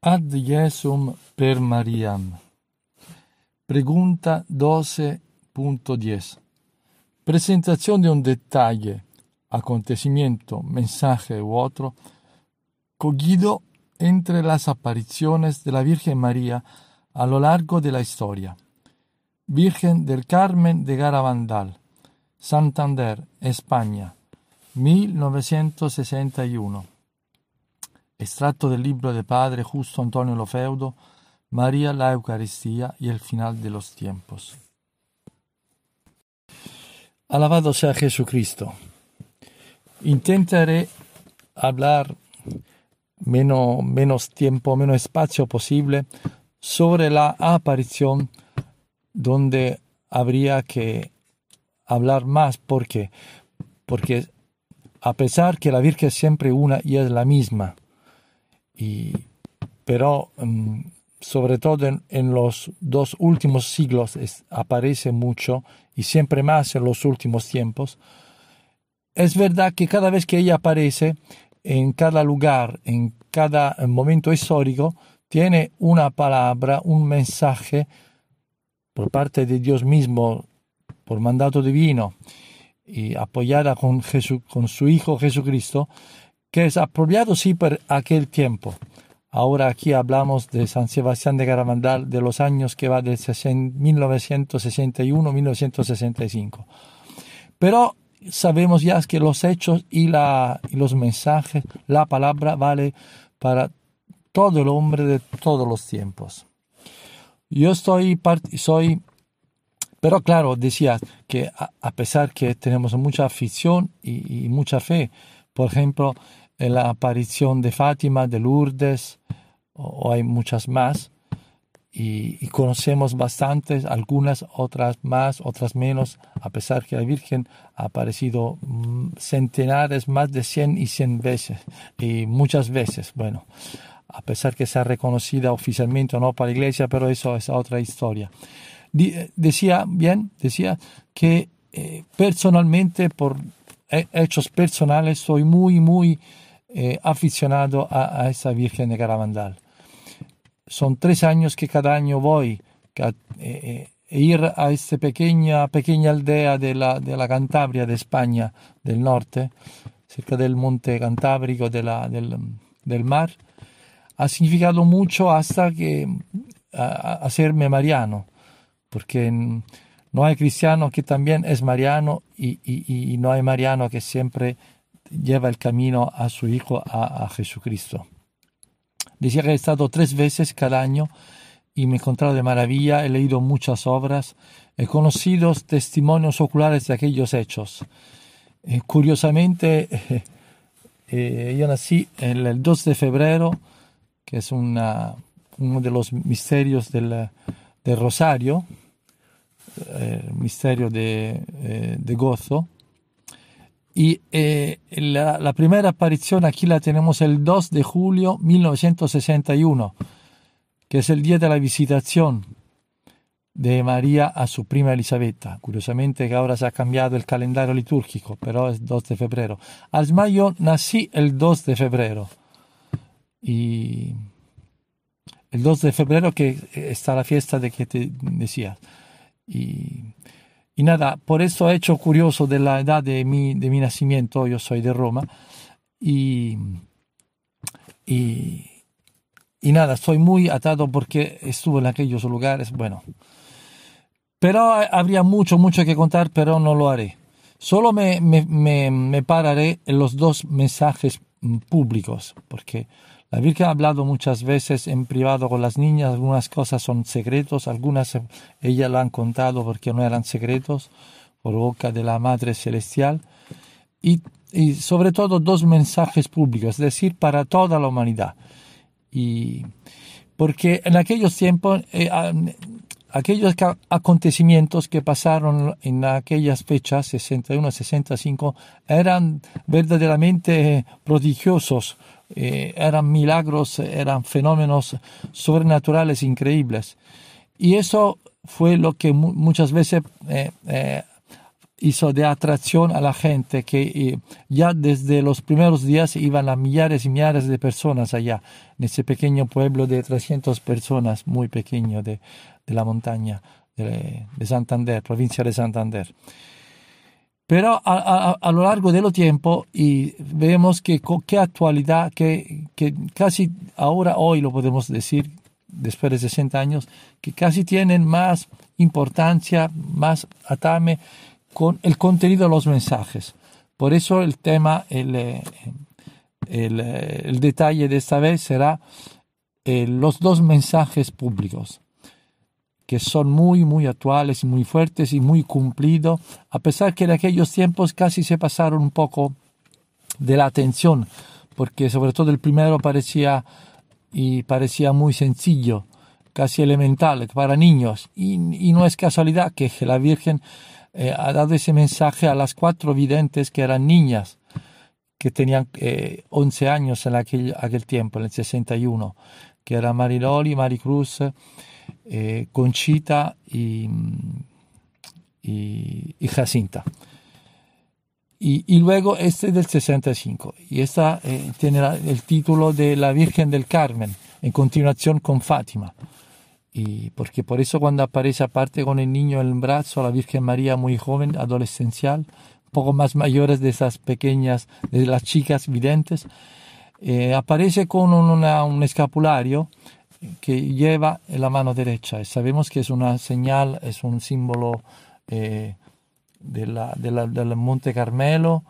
Ad Jesum per Mariam. Pregunta 12.10. Presentación de un detalle, acontecimiento, mensaje u otro, cogido entre las apariciones de la Virgen María a lo largo de la historia. Virgen del Carmen de Garabandal, Santander, España, 1961. Extracto del libro de Padre Justo Antonio Lofeudo, María, la Eucaristía y el final de los tiempos. Alabado sea Jesucristo. Intentaré hablar menos tiempo, menos espacio posible sobre la aparición, donde habría que hablar más. ¿Por qué? Porque a pesar que la Virgen es siempre una y es la misma, pero sobre todo en los dos últimos siglos aparece mucho, y siempre más en los últimos tiempos. Es verdad que cada vez que ella aparece, en cada lugar, en cada momento histórico, tiene una palabra, un mensaje por parte de Dios mismo, por mandato divino, y apoyada con su Hijo Jesucristo, que es apropiado sí para aquel tiempo. Ahora aquí hablamos de San Sebastián de Garabandal, de los años que va del 1961 a 1965. Pero sabemos ya que los hechos y los mensajes, la palabra vale para todo el hombre de todos los tiempos. Yo pero claro, decía que a pesar que tenemos mucha afición y mucha fe, por ejemplo, en la aparición de Fátima, de Lourdes, o hay muchas más, y conocemos bastantes, algunas, otras más, otras menos, a pesar que la Virgen ha aparecido centenares, más de 100 veces, y muchas veces, bueno, a pesar que sea reconocida oficialmente o no para la Iglesia, pero eso es otra historia. Decía que personalmente, por hechos personales, soy muy aficionado a esa Virgen de Garabandal. Son 3 años que cada año voy ir a esta pequeña aldea de la Cantabria, de España, del norte, cerca del Monte Cantábrico, del mar. Ha significado mucho hasta que hacerme mariano, porque no hay cristiano que también es mariano y no hay mariano que siempre lleva el camino a su Hijo, a Jesucristo. Decía que he estado 3 veces cada año y me he encontrado de maravilla, he leído muchas obras, he conocido testimonios oculares de aquellos hechos. Curiosamente, yo nací el 2 de febrero, que es uno de los misterios del Rosario, el misterio de gozo. Y la primera aparición aquí la tenemos el 2 de julio 1961, que es el día de la visitación de María a su prima Elisabetta. Curiosamente que ahora se ha cambiado el calendario litúrgico, pero es 2 de febrero. Además, yo nací el 2 de febrero. Y el 2 de febrero que está la fiesta de que te decía. Y nada, por eso hecho curioso de la edad de mi nacimiento, yo soy de Roma, y nada, estoy muy atado porque estuve en aquellos lugares, bueno. Pero habría mucho que contar, pero no lo haré. Solo me pararé en los 2 mensajes públicos, porque la Virgen ha hablado muchas veces en privado con las niñas, algunas cosas son secretos, algunas ellas la han contado porque no eran secretos, por boca de la Madre Celestial, y sobre todo 2 mensajes públicos, es decir, para toda la humanidad. Y porque en aquellos tiempos, aquellos acontecimientos que pasaron en aquellas fechas, 61, 65, eran verdaderamente prodigiosos. Eran milagros, eran fenómenos sobrenaturales increíbles, y eso fue lo que muchas veces hizo de atracción a la gente, que ya desde los primeros días iban a millares y millares de personas allá, en ese pequeño pueblo de 300 personas, muy pequeño, de la montaña de Santander, provincia de Santander. Pero a lo largo de los tiempos, y vemos que actualidad, que casi ahora, hoy lo podemos decir, después de 60 años, que casi tienen más importancia, más atame con el contenido de los mensajes. Por eso el tema, el detalle de esta vez será los dos mensajes públicos, que son muy, muy actuales, muy fuertes y muy cumplidos, a pesar que en aquellos tiempos casi se pasaron un poco de la atención, porque sobre todo el primero parecía muy sencillo, casi elemental, para niños, y no es casualidad que la Virgen ha dado ese mensaje a las 4 videntes que eran niñas, que tenían 11 años en aquel tiempo, en el 61, que eran Mariloli, Maricruz, Conchita y Jacinta. Y luego este del 65. Y esta tiene el título de la Virgen del Carmen, en continuación con Fátima. Y porque por eso cuando aparece aparte con el niño en el brazo, la Virgen María muy joven, adolescencial, un poco más mayores de esas pequeñas, de las chicas videntes, aparece con un escapulario que lleva en la mano derecha. Sabemos que es una señal, es un símbolo del Monte Carmelo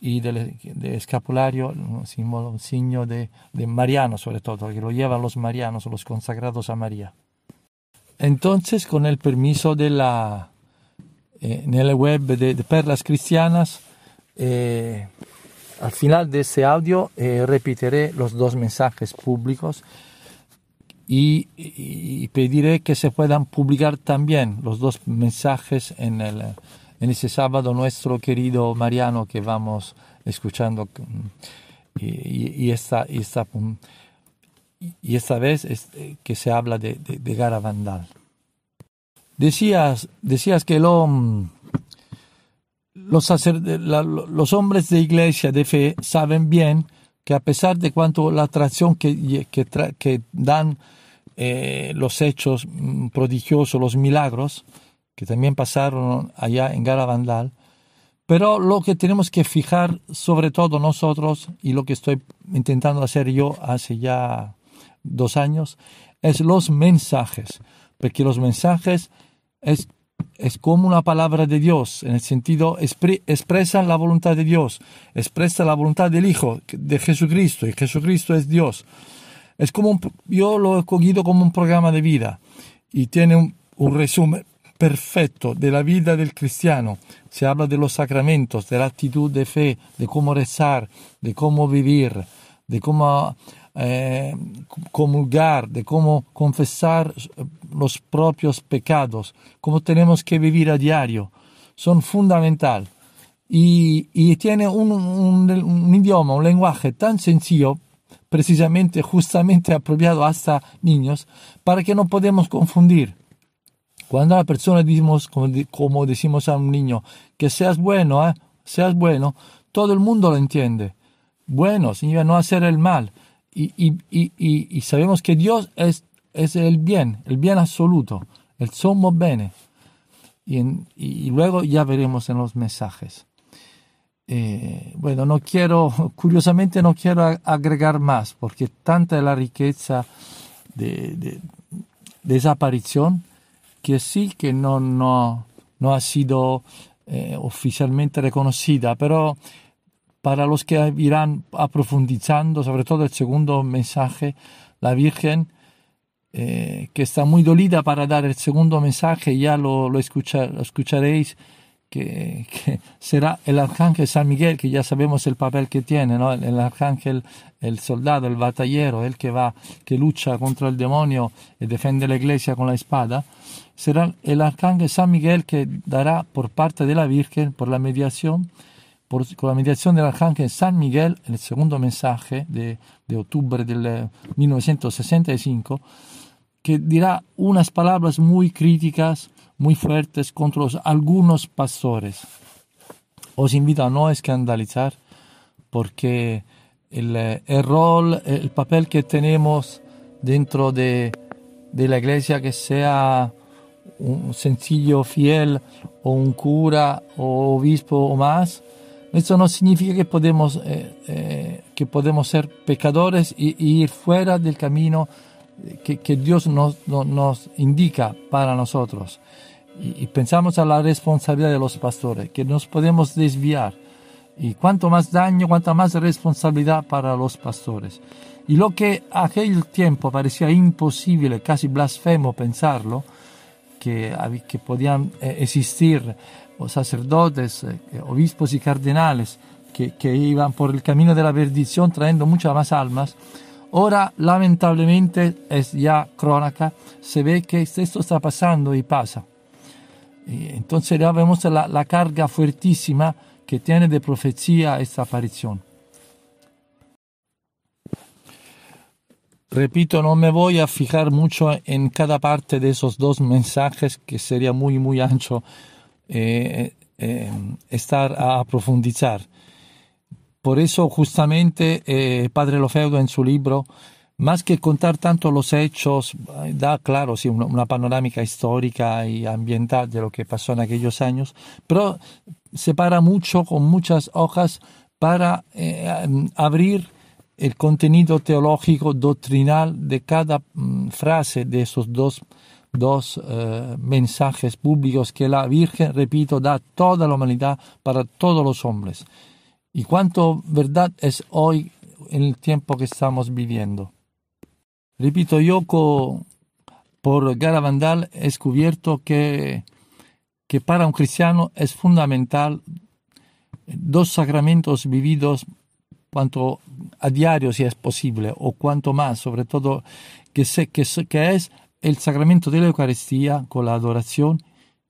y del escapulario, un signo de mariano, sobre todo, que lo llevan los marianos, los consagrados a María. Entonces, con el permiso de en el web de Perlas Cristianas, al final de este audio repetiré los dos mensajes públicos. Y pediré que se puedan publicar también los dos mensajes en ese sábado nuestro querido Mariano que vamos escuchando. Y esta vez es que se habla de Garabandal. Decías que los hombres de iglesia de fe saben bien que a pesar de cuanto la atracción que dan los hechos prodigiosos, los milagros, que también pasaron allá en Garabandal, pero lo que tenemos que fijar sobre todo nosotros, y lo que estoy intentando hacer yo hace ya 2 años, es los mensajes, porque los mensajes es como una palabra de Dios, en el sentido, expresan la voluntad de Dios, expresa la voluntad del Hijo, de Jesucristo, y Jesucristo es Dios. Es como yo lo he cogido como un programa de vida, y tiene un resumen perfecto de la vida del cristiano. Se habla de los sacramentos, de la actitud de fe, de cómo rezar, de cómo vivir, de cómo comulgar, de cómo confesar los propios pecados, cómo tenemos que vivir a diario, son fundamental. Y tiene un idioma, un lenguaje tan sencillo, precisamente, justamente apropiado hasta niños, para que no podemos confundir. Cuando a la persona decimos, como decimos a un niño, que seas bueno, todo el mundo lo entiende. Bueno significa no hacer el mal. Y sabemos que Dios es el bien absoluto, el sumo bene. Y luego ya veremos en los mensajes. Bueno, curiosamente no quiero agregar más, porque tanta es la riqueza de esa aparición, que sí que no ha sido oficialmente reconocida, pero para los que irán aprofundizando, sobre todo el segundo mensaje, la Virgen, que está muy dolida para dar el segundo mensaje, ya lo escucharéis, que será el arcángel San Miguel, que ya sabemos el papel que tiene, ¿no? El arcángel, el soldado, el batallero, el que lucha contra el demonio y defiende la iglesia con la espada. Será el arcángel San Miguel que dará por parte de la Virgen, con la mediación del arcángel San Miguel, el segundo mensaje de octubre del 1965, que dirá unas palabras muy críticas, muy fuertes contra algunos pastores. Os invito a no escandalizar, porque el rol, el papel que tenemos dentro de la iglesia, que sea un sencillo fiel o un cura o obispo o más, eso no significa que podemos ser pecadores y ir fuera del camino que Dios nos indica para nosotros. Y pensamos a la responsabilidad de los pastores, que nos podemos desviar. Y cuanto más daño, cuanta más responsabilidad para los pastores. Y lo que aquel tiempo parecía imposible, casi blasfemo pensarlo, que podían existir sacerdotes, obispos y cardenales que iban por el camino de la perdición trayendo muchas más almas, ahora lamentablemente es ya crónica, se ve que esto está pasando y pasa. Y entonces ya vemos la carga fuertísima que tiene de profecía esta aparición. Repito, no me voy a fijar mucho en cada parte de esos dos mensajes, que sería muy, muy ancho estar a profundizar. Por eso, justamente, Padre Lofeudo, en su libro, más que contar tanto los hechos, da, claro, sí, una panorámica histórica y ambiental de lo que pasó en aquellos años, pero separa mucho, con muchas hojas, para abrir el contenido teológico, doctrinal de cada frase de esos dos mensajes públicos que la Virgen, repito, da a toda la humanidad, para todos los hombres. Y cuánto verdad es hoy en el tiempo que estamos viviendo. Repito, yo por Garabandal he descubierto que para un cristiano es fundamental dos sacramentos vividos cuanto a diario, si es posible, o cuanto más, sobre todo, que es el sacramento de la Eucaristía con la adoración,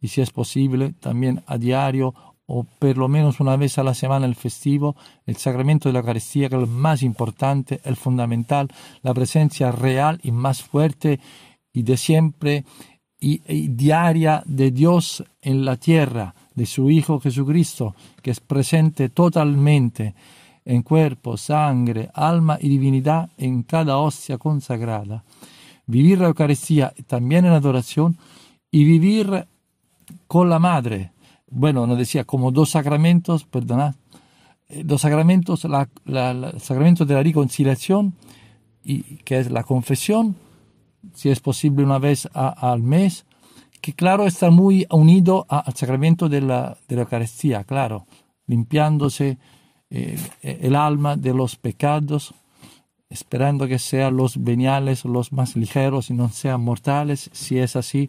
y si es posible, también a diario, o por lo menos una vez a la semana, el festivo, el sacramento de la Eucaristía, que es el más importante, el fundamental, la presencia real y más fuerte y de siempre y diaria de Dios en la tierra, de su Hijo Jesucristo, que es presente totalmente, en cuerpo, sangre, alma y divinidad en cada hostia consagrada. Vivir la Eucaristía también en adoración y vivir con la Madre. Bueno, nos decía como dos sacramentos, perdonad, dos sacramentos, el sacramento de la reconciliación, y que es la confesión, si es posible una vez al mes, que claro está muy unido al sacramento de la Eucaristía, claro, limpiándose el alma de los pecados, esperando que sean los veniales, los más ligeros, y no sean mortales. Si es así,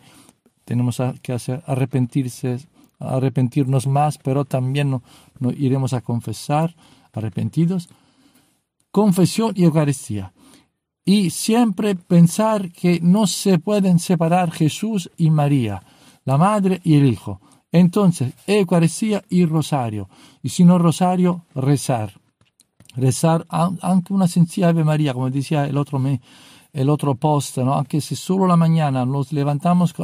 tenemos que arrepentirnos más, pero también nos iremos a confesar, arrepentidos. Confesión y Eucaristía. Y siempre pensar que no se pueden separar Jesús y María, la Madre y el Hijo. Entonces, Eucaristía y Rosario. Y si no Rosario, rezar. Rezar anche una sencilla Ave María, como decía el otro post, ¿no? Anche se solo la mañana nos levantamos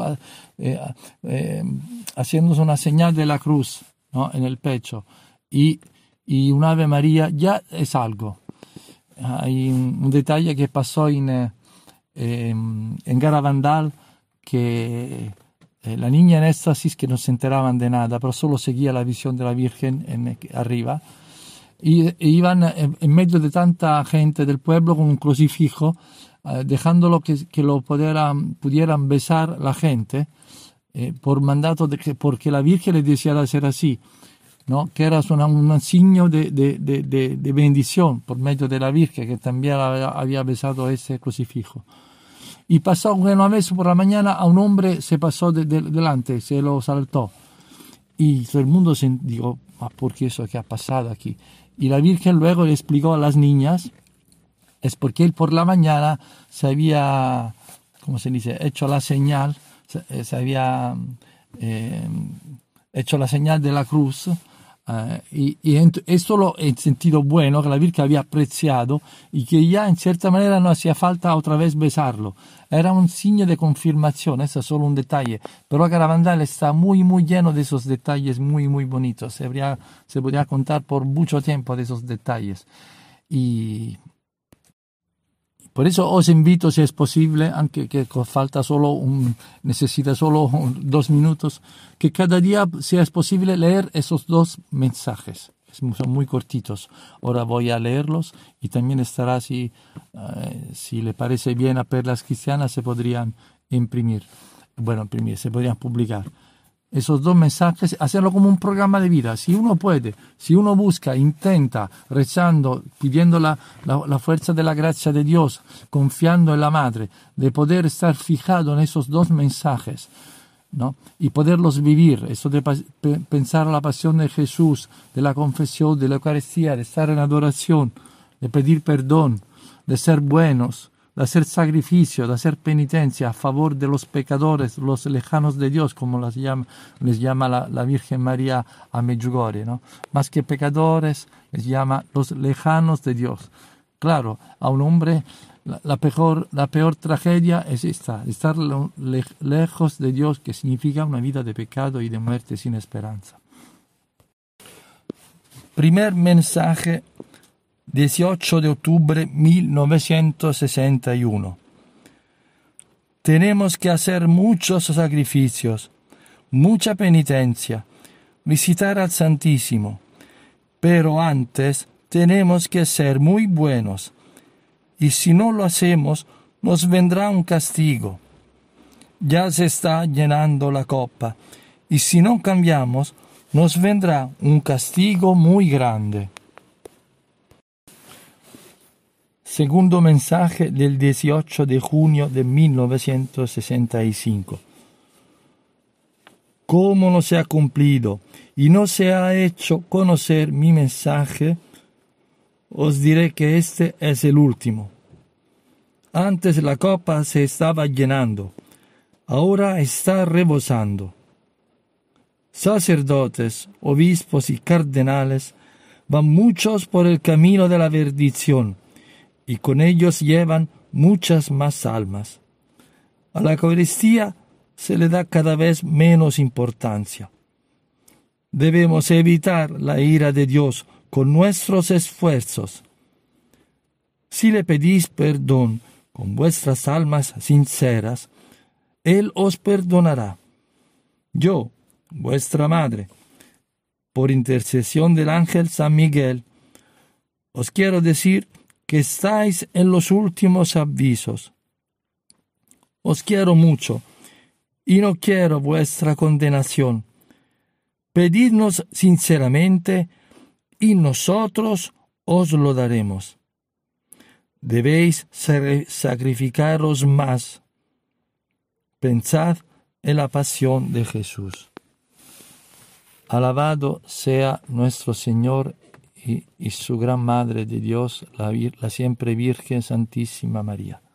haciendo una señal de la cruz, ¿no?, en el pecho. Y una Ave María ya es algo. Hay un detalle que pasó en Garabandal, que la niña en éxtasis, que no se enteraban de nada, pero solo seguía la visión de la Virgen arriba. Y iban en medio de tanta gente del pueblo con un crucifijo, dejándolo que lo pudieran besar la gente, por mandato, porque la Virgen les decía de hacer así, ¿no?, que era un signo de bendición por medio de la Virgen, que también había besado ese crucifijo. Y pasó una vez por la mañana, a un hombre se pasó delante, se lo saltó. Y todo el mundo se dijo, ¿por qué eso que ha pasado aquí? Y la Virgen luego le explicó a las niñas, es porque él por la mañana se había, ¿cómo se dice?, hecho la señal, se había hecho la señal de la cruz Es solo en sentido bueno que la Virgen había apreciado y que ya en cierta manera no hacía falta otra vez besarlo. Era un signo de confirmación, ese es solo un detalle. Pero Garabandal está muy, muy lleno de esos detalles muy, muy bonitos. Se podría contar por mucho tiempo de esos detalles. Y por eso os invito, si es posible, aunque que falta solo necesita solo 2 minutos, que cada día, si es posible, leer esos 2 mensajes. Son muy cortitos. Ahora voy a leerlos y también estará, si le parece bien a Perlas Cristianas, se podrían imprimir. Bueno, imprimir, se podrían publicar. Esos 2 mensajes, hacerlo como un programa de vida. Si uno puede, si uno busca, intenta, rezando, pidiendo la fuerza de la gracia de Dios, confiando en la Madre, de poder estar fijado en esos 2 mensajes, ¿no? Y poderlos vivir, eso de pensar la pasión de Jesús, de la confesión, de la Eucaristía, de estar en adoración, de pedir perdón, de ser buenos, de hacer sacrificio, de hacer penitencia a favor de los pecadores, los lejanos de Dios, como les llama la Virgen María a Medjugorje, ¿no? Más que pecadores, les llama los lejanos de Dios. Claro, a un hombre la peor tragedia es esta, estar lejos de Dios, que significa una vida de pecado y de muerte sin esperanza. Primer mensaje, 18 de octubre 1961. Tenemos que hacer muchos sacrificios, mucha penitencia, visitar al Santísimo, pero antes tenemos que ser muy buenos, y si no lo hacemos, nos vendrá un castigo. Ya se está llenando la copa, y si no cambiamos, nos vendrá un castigo muy grande. Segundo mensaje del 18 de junio de 1965. Como no se ha cumplido y no se ha hecho conocer mi mensaje, os diré que este es el último. Antes la copa se estaba llenando, ahora está rebosando. Sacerdotes, obispos y cardenales van muchos por el camino de la perdición, y con ellos llevan muchas más almas. A la Eucaristía se le da cada vez menos importancia. Debemos evitar la ira de Dios con nuestros esfuerzos. Si le pedís perdón con vuestras almas sinceras, Él os perdonará. Yo, vuestra Madre, por intercesión del ángel San Miguel, os quiero decir que estáis en los últimos avisos. Os quiero mucho, y no quiero vuestra condenación. Pedidnos sinceramente, y nosotros os lo daremos. Debéis sacrificaros más. Pensad en la pasión de Jesús. Alabado sea nuestro Señor y su gran Madre de Dios, la siempre Virgen Santísima María.